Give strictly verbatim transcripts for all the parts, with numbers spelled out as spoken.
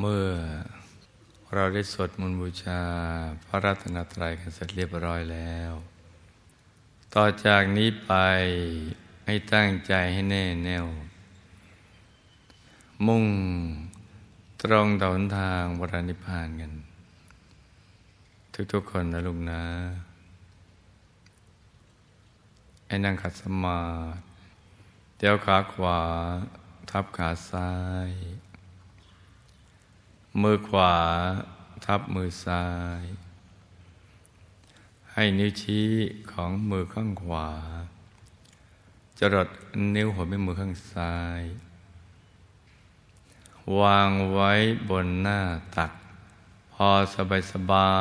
เมื่อเราได้สวดมนต์บูชาพระรัตนตรัยกันเสร็จเรียบร้อยแล้วต่อจากนี้ไปให้ตั้งใจให้แน่แน่วมุ่งตรงต่อหนทางปรินิพพานกันทุกๆคนนะลูกนะให้นั่งขัดสมาธิเดี่ยวขาขวาทับขาซ้ายมือขวาทับมือซ้ายให้นิ้วชี้ของมือข้างขวาจรดนิ้วหัวแม่มือข้างซ้ายวางไว้บนหน้าตักพอสบายสบา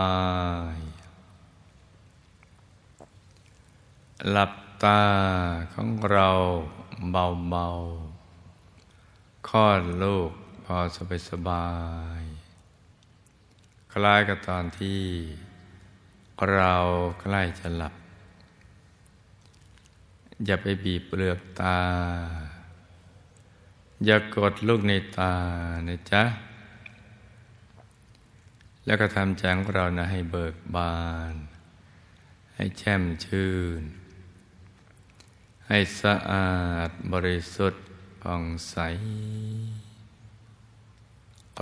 ยหลับตาของเราเบาๆคลอดลูกพอสบายสบายคล้ายกับตอนที่เราใกล้จะหลับอย่าไปบีบเปลือกตาอย่ากดลูกในตานะจ๊ะแล้วก็ทำใจของเรานะให้เบิกบานให้แช่มชื่นให้สะอาดบริสุทธิ์ผ่องใส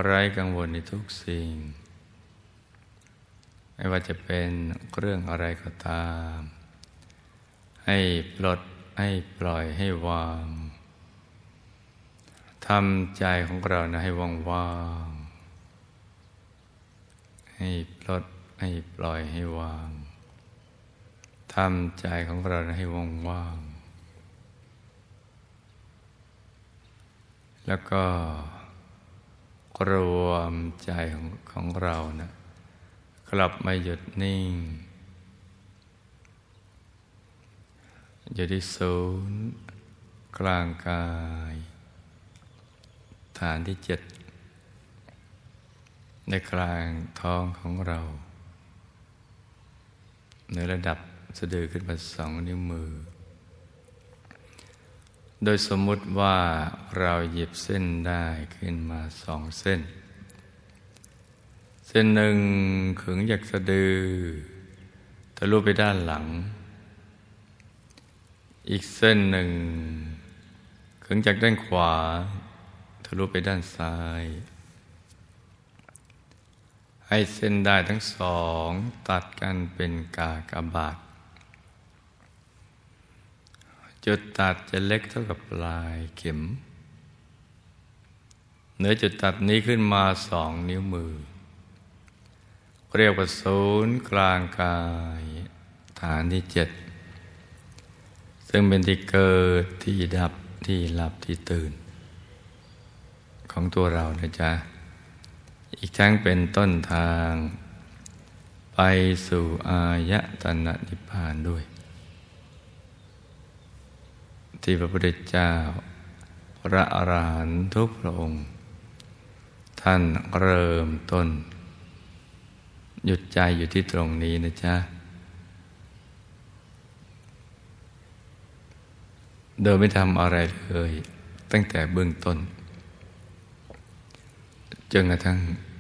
ไร้กังวลในทุกสิ่งไม่ว่าจะเป็นเรื่องอะไรก็ตามให้ปลดให้ปล่อยให้วางทำใจของเรานะให้ว่างๆให้ปลดให้ปล่อยให้วางทำใจของเรานะให้ว่างๆแล้วก็รวมใจของของเรานะกลับมาหยุดนิ่งอยู่ที่ศูนย์กลางกายฐานที่เจ็ดในกลางท้องของเราในระดับสะดือขึ้นมาสองนิ้วมือโดยสมมุติว่าเราหยิบเส้นได้ขึ้นมาสองเส้นเส้นหนึ่งขึงจากสะดือทะลุไปด้านหลังอีกเส้นหนึ่งขึงจากด้านขวาทะลุไปด้านซ้ายให้เส้นได้ทั้งสองตัดกันเป็นกากบาทจุดตัดจะเล็กเท่ากับปลายเข็มเหนือจุดตัดนี้ขึ้นมาสองนิ้วมือเรียกว่าศูนย์กลางกายฐานที่เจ็ดซึ่งเป็นที่เกิดที่ดับที่หลับที่ตื่นของตัวเรานะจ๊ะอีกทั้งเป็นต้นทางไปสู่อายตนะนิพพานด้วยที่พระพุทธเจ้าพระอรหันต์ทุกพระองค์ท่านเริ่มต้นหยุดใจอยู่ที่ตรงนี้นะจ๊ะโดยไม่ทำอะไรเลยตั้งแต่เบื้องต้นจนกระทั่ง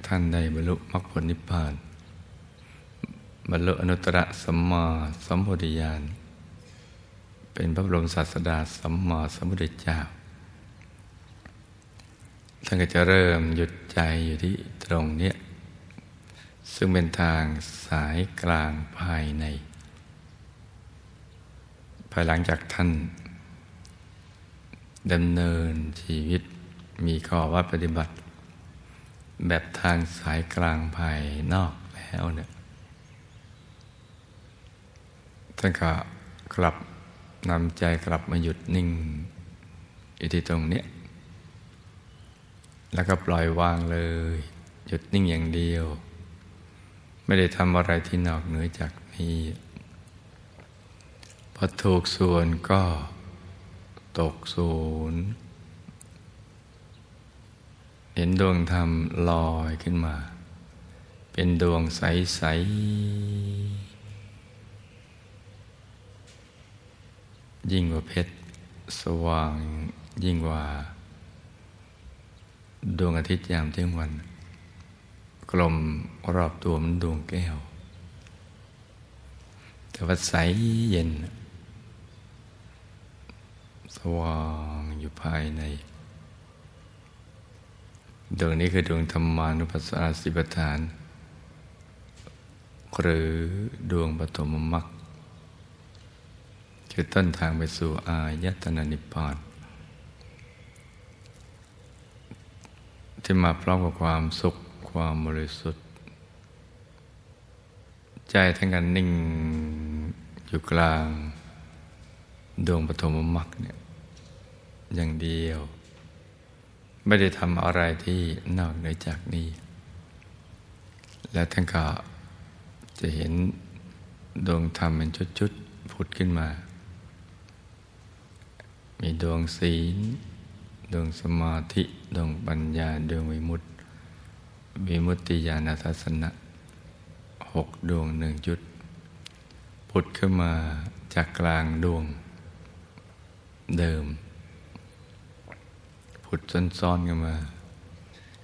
ท่านได้บรรลุมรรคผลนิพพานบรรลุอนุตตรสัมมาสัมโพธิญาณเป็นพระบรมศาสดาสัมมาสัมพุทธเจ้าท่านก็จะเริ่มหยุดใจอยู่ที่ตรงเนี้ยซึ่งเป็นทางสายกลางภายในภายหลังจากท่านดำเนินชีวิตมีข้อวัดปฏิบัติแบบทางสายกลางภายนอกแล้วเนี่ยท่านก็กลับนำใจกลับมาหยุดนิ่งอยู่ที่ตรงนี้แล้วก็ปล่อยวางเลยหยุดนิ่งอย่างเดียวไม่ได้ทำอะไรที่นอกเหนือจากนี้พอถูกส่วนก็ตกศูนย์เห็นดวงธรรมลอยขึ้นมาเป็นดวงใสๆยิ่งกว่าเพชรสว่างยิ่งกว่าดวงอาทิตย์ยามเที่ยงวัน กลมรอบตัวเหมือนดวงแก้วแต่ว่าใสเย็นสว่างอยู่ภายในดวงนี้คือดวงธรรมานุปัสสนาสิบฐานหรือดวงปฐมมรรคคือต้นทางไปสู่อายตนะนิพพานที่มาพร้อมกับความสุขความบริสุทธิ์ใจทั้งกันนิ่งอยู่กลางดวงปฐมมรรคเนี่ยอย่างเดียวไม่ได้ทำอะไรที่นอกเหนือจากนี้และท่านก็จะเห็นดวงธรรมเป็นชุดๆผุดขึ้นมามีดวงศีลดวงสมาธิดวงปัญญาดวงวิมุตติวิมุตติญาณทัศนะหกดวงหนึ่งจุดผุดขึ้นมาจากกลางดวงเดิมผุดซ้อนๆกันมา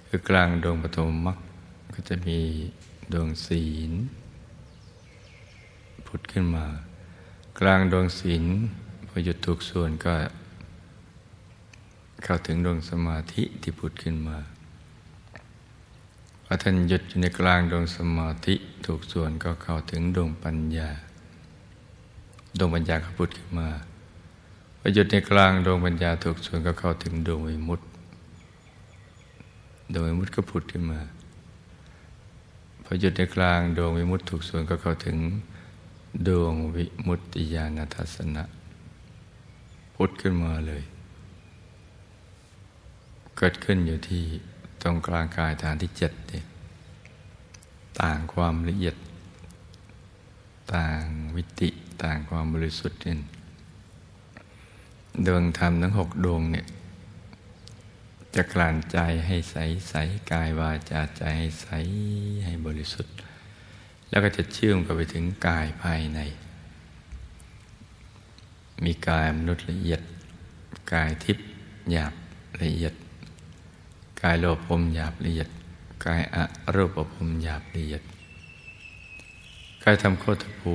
คือกลางดวงปฐมมรรคก็จะมีดวงศีลผุดขึ้นมากลางดวงศีลพอหยุดถูกส่วนก็เข้าถึงดวงสมาธิที่ผุดขึ้นมาพอท่านหยุดอยู่ในกลางดวงสมาธิถูกส่วนก็เข้าถึงดวงปัญญาดวงปัญญาก็ผุดขึ้นมาพอหยุดในกลางดวงปัญญาถูกส่วนก็เข้าถึงดวงวิมุตติดวงวิมุตติก็ผุดขึ้นมาพอหยุดในกลางดวงวิมุตติถูกส่วนก็เข้าถึงดวงวิมุตติญาณทัศนะผุดขึ้นมาเลยเกิดขึ้นอยู่ที่ตรงกลางกายฐานที่เจ็ดเนี่ยต่างความละเอียดต่างวิติต่างความบริสุทธิ์เนี่ยดวงธรรมทั้งหกดวงเนี่ยจะกลั่นใจให้ใสใสกายวาจาใจให้ใสให้บริสุทธิ์แล้วก็จะเชื่อมกันไปถึงกายภายในมีกายมนุษย์ละเอียดกายทิพย์หยาบละเอียดกายโลภพรมหยาบละเอียดกายอรูปพรมหยาบละเอียดกายธรรมโคตภู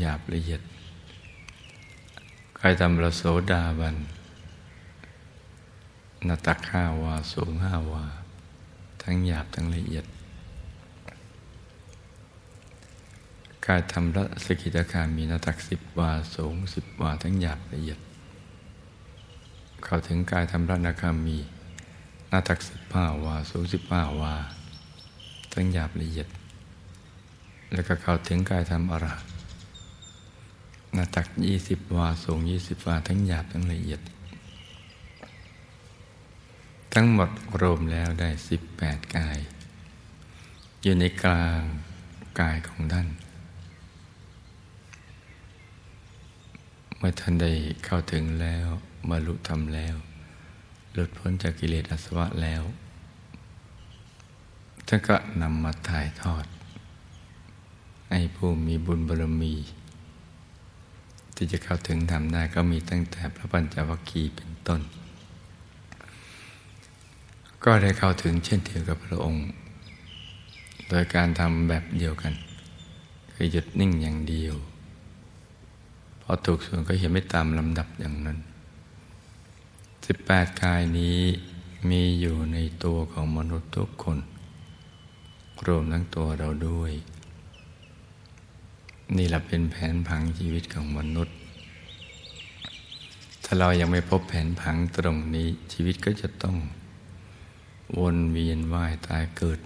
หยาบละเอียดกายธรรมระโสดาบันหน้าตักห้าวาสูงห้าวาทั้งหยาบทั้งละเอียดกายธรรมละสกิทาคามีหน้าตักสิบวาสูงสิบวาทั้งหยาบละเอียดเข้าถึงกายธรรมละนาคามีหน้าตักสิบห้าวาสูงสิบห้าวาทั้งหยาบละเอียดแล้วก็เข้าถึงกายธรรมอรหัตหน้าตักยี่สิบวาสูงยี่สิบวาทั้งหยาบทั้งละเอียดทั้งหมดรวมแล้วได้สิบแปดกายอยู่ในกลางกายของท่านเมื่อท่านได้เข้าถึงแล้วบรรลุธรรมแล้วหลุดพ้นจากกิเลสอาสวะแล้วท่านก็นำมาถ่ายทอดให้ผู้มีบุญบารมีที่จะเข้าถึงธรรมได้ก็มีตั้งแต่พระปัญจวัคคีย์เป็นต้นก็ได้เข้าถึงเช่นเดียวกับพระองค์โดยการทำแบบเดียวกันคือหยุดนิ่งอย่างเดียวพอถูกส่วนก็เห็นไม่ตามลำดับอย่างนั้นสิบแปดกายนี้มีอยู่ในตัวของมนุษย์ทุกคนรวมทั้งตัวเราด้วยนี่แหละเป็นแผนผังชีวิตของมนุษย์ถ้าเรายังไม่พบแผนผังตรงนี้ชีวิตก็จะต้องวนเวียนว่ายตายเกิด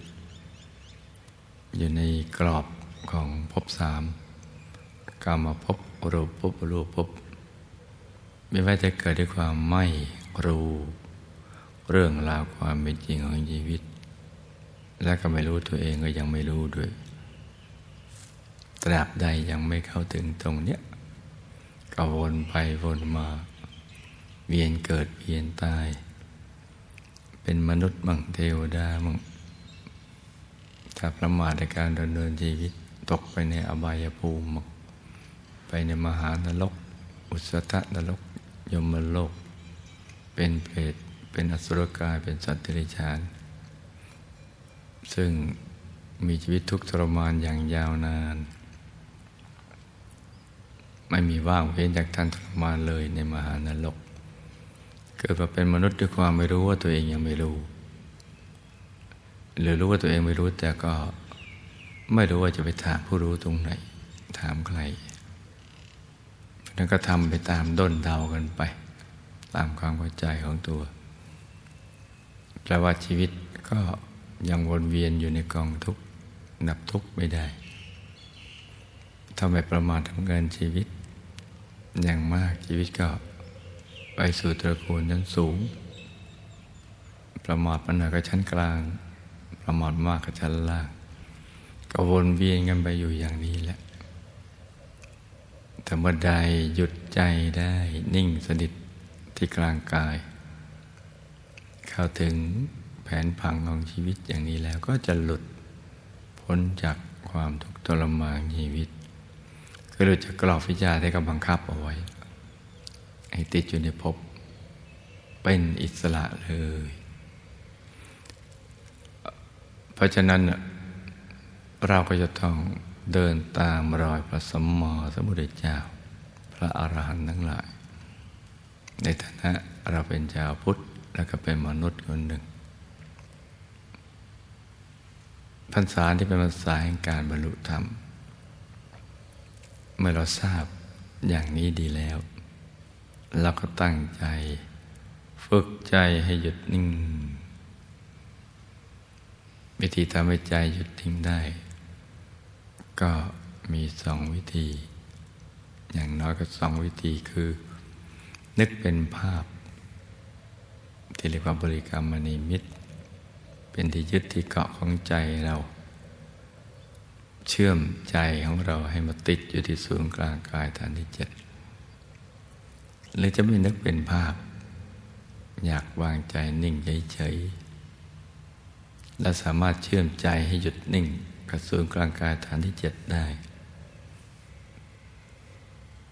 อยู่ในกรอบของภพสามกามภพรูปภพอรูปภพไม่ว่าจะเกิดด้วยความไม่รู้เรื่องราวความเป็นจริงของชีวิตและก็ไม่รู้ตัวเองก็ยังไม่รู้ด้วยตราบใดยังไม่เข้าถึงตรงเนี้ยก็วนไปวนมาเวียนเกิดเวียนตายเป็นมนุษย์บ้างเทวดาบ้างถ้าประมาทในการดำเนินชีวิตตกไปในอบายภูมิไปในมหานรกอุสตะนรกยมโลกเป็นเปรตเป็นอสุรกายเป็นสัตว์เดรัจฉาน ซึ่งมีชีวิตทุกข์ทรมานอย่างยาวนานไม่มีว่างเว้นจากการทรมานเลยในมหานรกเกิดมาเป็นมนุษย์ด้วยความไม่รู้ว่าตัวเองยังไม่รู้หรือรู้ว่าตัวเองไม่รู้แต่ก็ไม่รู้ว่าจะไปถามผู้รู้ตรงไหนถามใครเพราะนั้นก็ทำไปตามด้นเดากันไปตามความเข้าใจของตัวแปลว่าชีวิตก็ยังวนเวียนอยู่ในกองทุกข์ดับทุกข์ไม่ได้ทำไมประมาททำงานชีวิตอย่างมากชีวิตก็ไปสู่ตระกูลชั้นสูงประมาทปัญหากับชั้นกลางประมาทมากกับชั้นล่างก็วนเวียนกันไปอยู่อย่างนี้แหละแต่เมื่อใดหยุดใจได้นิ่งสนิทที่กลางกายเข้าถึงแผนผังของชีวิตอย่างนี้แล้วก็จะหลุดพ้นจากความทุกข์ทรมานชีวิตคือหลุดจากกรอบวิชาที่กำบังคับเอาไว้ให้ติดอยู่ในภพเป็นอิสระเลยเพราะฉะนั้นเราก็จะต้องเดินตามรอยพระสัมมาสัมพุทธเจ้าพระอรหันต์ทั้งหลายในฐานะเราเป็นชาวพุทธแล้วก็เป็นมนุษย์คนหนึ่งพรรษาที่เป็นพรรษาแห่งการบรรลุธรรมเมื่อเราทราบอย่างนี้ดีแล้วเราก็ตั้งใจฝึกใจให้หยุดนิ่งวิธีทำให้ใจหยุดนิ่งได้ก็มีสองวิธีอย่างน้อยก็สองวิธีคือนึกเป็นภาพที่เรียกว่าบริกรรมนิมิตเป็นที่ยึดที่เกาะของใจเราเชื่อมใจของเราให้มาติดอยู่ที่ศูนย์กลางกายฐานที่เจ็ดเลยจะไม่นึกเป็นภาพอยากวางใจนิ่งเฉยๆและสามารถเชื่อมใจให้หยุดนิ่งกับศูนย์กลางกายฐานที่เจ็ดได้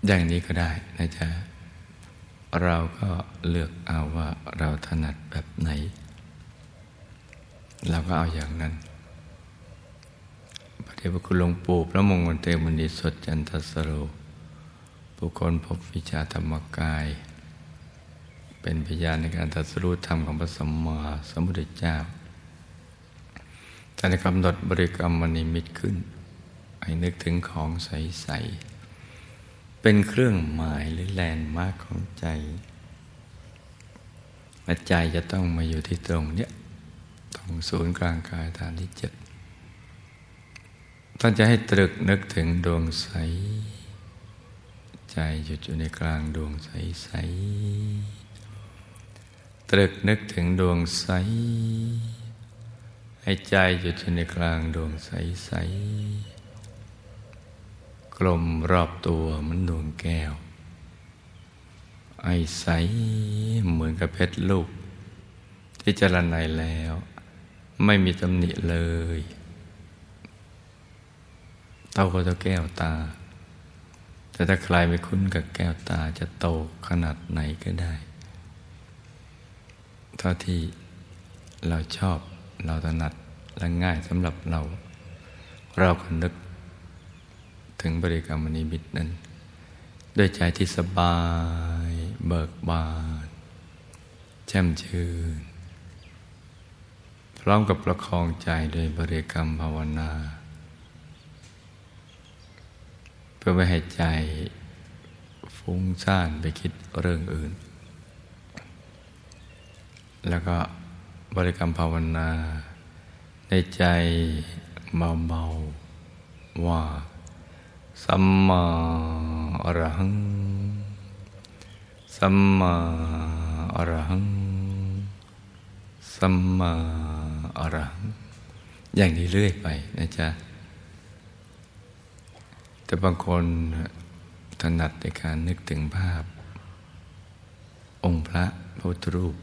อย่างนี้ก็ได้นะจ๊ะเราก็เลือกเอาว่าเราถนัดแบบไหนเราก็เอาอย่างนั้นพระเดชพระคุณหลวงปู่พระมงคลเตมุนีสดจันทสโรบุคคลพบวิชาธรรมกายเป็นพยานในการตรัสรู้ธรรมของพระสัมมาสัมพุทธเจ้าท่านกำหนดบริกรรมนิมิตขึ้นให้นึกถึงของใสๆเป็นเครื่องหมายหรือแลนด์มาร์คของใจและใจจะต้องมาอยู่ที่ตรงเนี้ยตรงศูนย์กลางกายฐานที่เจ็ดท่านจะให้ตรึกนึกถึงดวงใสใจหยุดอยู่ในกลางดวงใสๆตรึกนึกถึงดวงใสให้ใจหยุดอยู่ในกลางดวงใสๆกลมรอบตัวเหมือนดวงแก้วไอใสเหมือนกับเพชรลูกที่จรณัยแล้วไม่มีตำหนิเลยเท่ากับแก้วตาแต่ถ้าใครไม่คุ้นกับแก้วตาจะโตขนาดไหนก็ได้เท่าที่เราชอบเราถนัดและง่ายสำหรับเราเราก็นึกถึงบริกรรมนิมิตนั้นด้วยใจที่สบายเบิกบานแช่มชื่นพร้อมกับประคองใจโดยบริกรรมภาวนาเพื่อไม่ให้ใจฟุ้งซ่านไปคิดเรื่องอื่นแล้วก็บริกรรมภาวนาในใจเบาๆว่าสัมมาอรหังสัมมาอรหังสัมมาอรหังอย่างนี้เรื่อยไปนะจ๊ะแต่บางคนถนัดในการนึกถึงภาพองค์พระพระพุทธรูป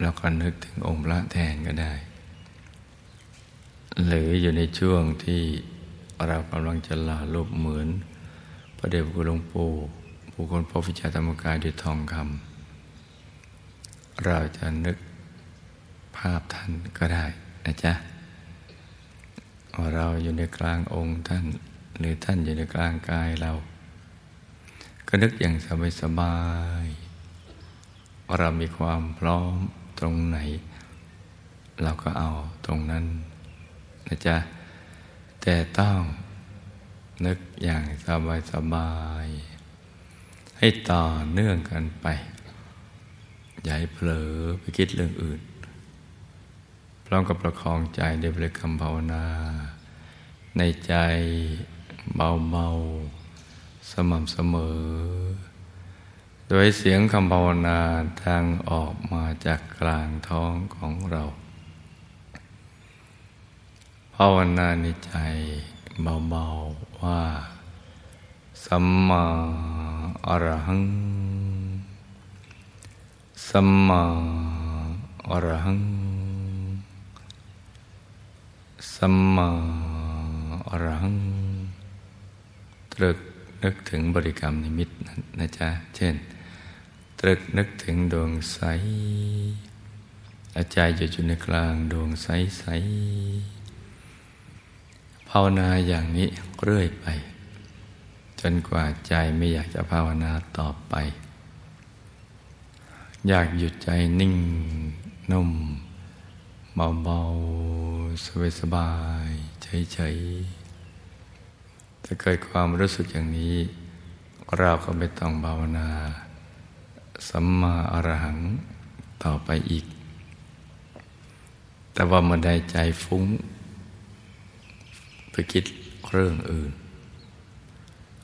แล้วก็นึกถึงองค์พระแทนก็ได้หรืออยู่ในช่วงที่เรากำลังจะหล่อรูปเหมือนพระเดชพระคุณหลวงปู่บุคคลพบวิชาธรรมกายด้วยทองคำเราจะนึกภาพท่านก็ได้ นะจ๊ะว่าเราอยู่ในกลางองค์ท่านหรือท่านอยู่ในกลางกายเราก็นึกอย่างสบายๆว่าเรามีความพร้อมตรงไหนเราก็เอาตรงนั้นนะจ๊ะแต่ต้องนึกอย่างสบายๆให้ต่อเนื่องกันไปอย่าให้เผลอไปคิดเรื่องอื่นพร้อมกับประคองใจด้วยบริกรรมภาวนาในใจเบาๆสม่ำเสมอโดยเสียงคำภาวนาทางออกมาจากกลางท้องของเราภาวนาในใจเบาๆว่าสัมมาอรหังสัมมาอรหังสัมมาอรหังตรึกนึกถึงบริกรรมนิมิตนะจ๊ะเช่นตรึกนึกถึงดวงใสอาจารย์อยู่ในกลางดวงใสใสภาวนาอย่างนี้เรื่อยไปจนกว่าใจไม่อยากจะภาวนาต่อไปอยากหยุดใจนิ่งนุ่มเบาๆสบายๆเฉยๆถ้าเกิดความรู้สึกอย่างนี้เราก็ไม่ต้องภาวนาสัมมาอรหังต่อไปอีกแต่ว่าเมื่อใดใจฟุ้งไปคิดเรื่องอื่น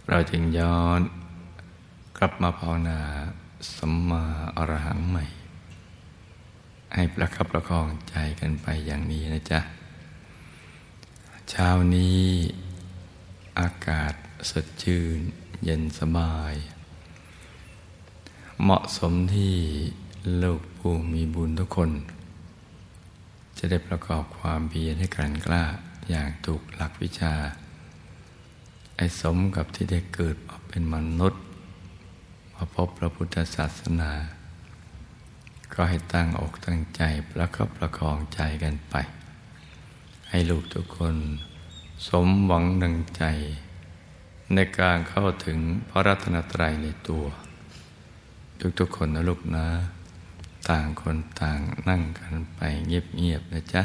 เราจึงย้อนกลับมาภาวนาสัมมาอรหังใหม่ให้ประคับประคองใจกันไปอย่างนี้นะจ๊ะเช้านี้อากาศสดชื่นเย็นสบายเหมาะสมที่ลูกผู้มีบุญทุกคนจะได้ประกอบความเพียรให้กลั่นกล้าอย่างถูกหลักวิชาไอ้สมกับที่ได้เกิดมาเป็นมนุษย์มาพบพระพุทธศาสนาก็ให้ตั้งอกตั้งใจประคับประคองใจกันไปให้ลูกทุกคนสมหวังดังใจในการเข้าถึงพระรัตนตรัยในตัวทุกๆคนนะลูกนะต่างคนต่างนั่งกันไปเงียบๆนะจ๊ะ